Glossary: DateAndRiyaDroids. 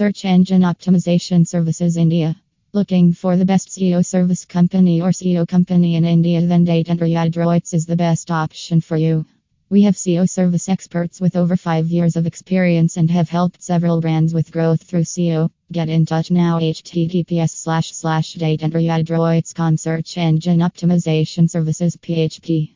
Search Engine Optimization Services India. Looking for the best SEO service company or SEO company in India? Then DateAndRiyaDroids is the best option for you. We have SEO service experts with over 5 years of experience and have helped several brands with growth through SEO. Get in touch now. https://dateandriyaDroids.com Search Engine Optimization Services PHP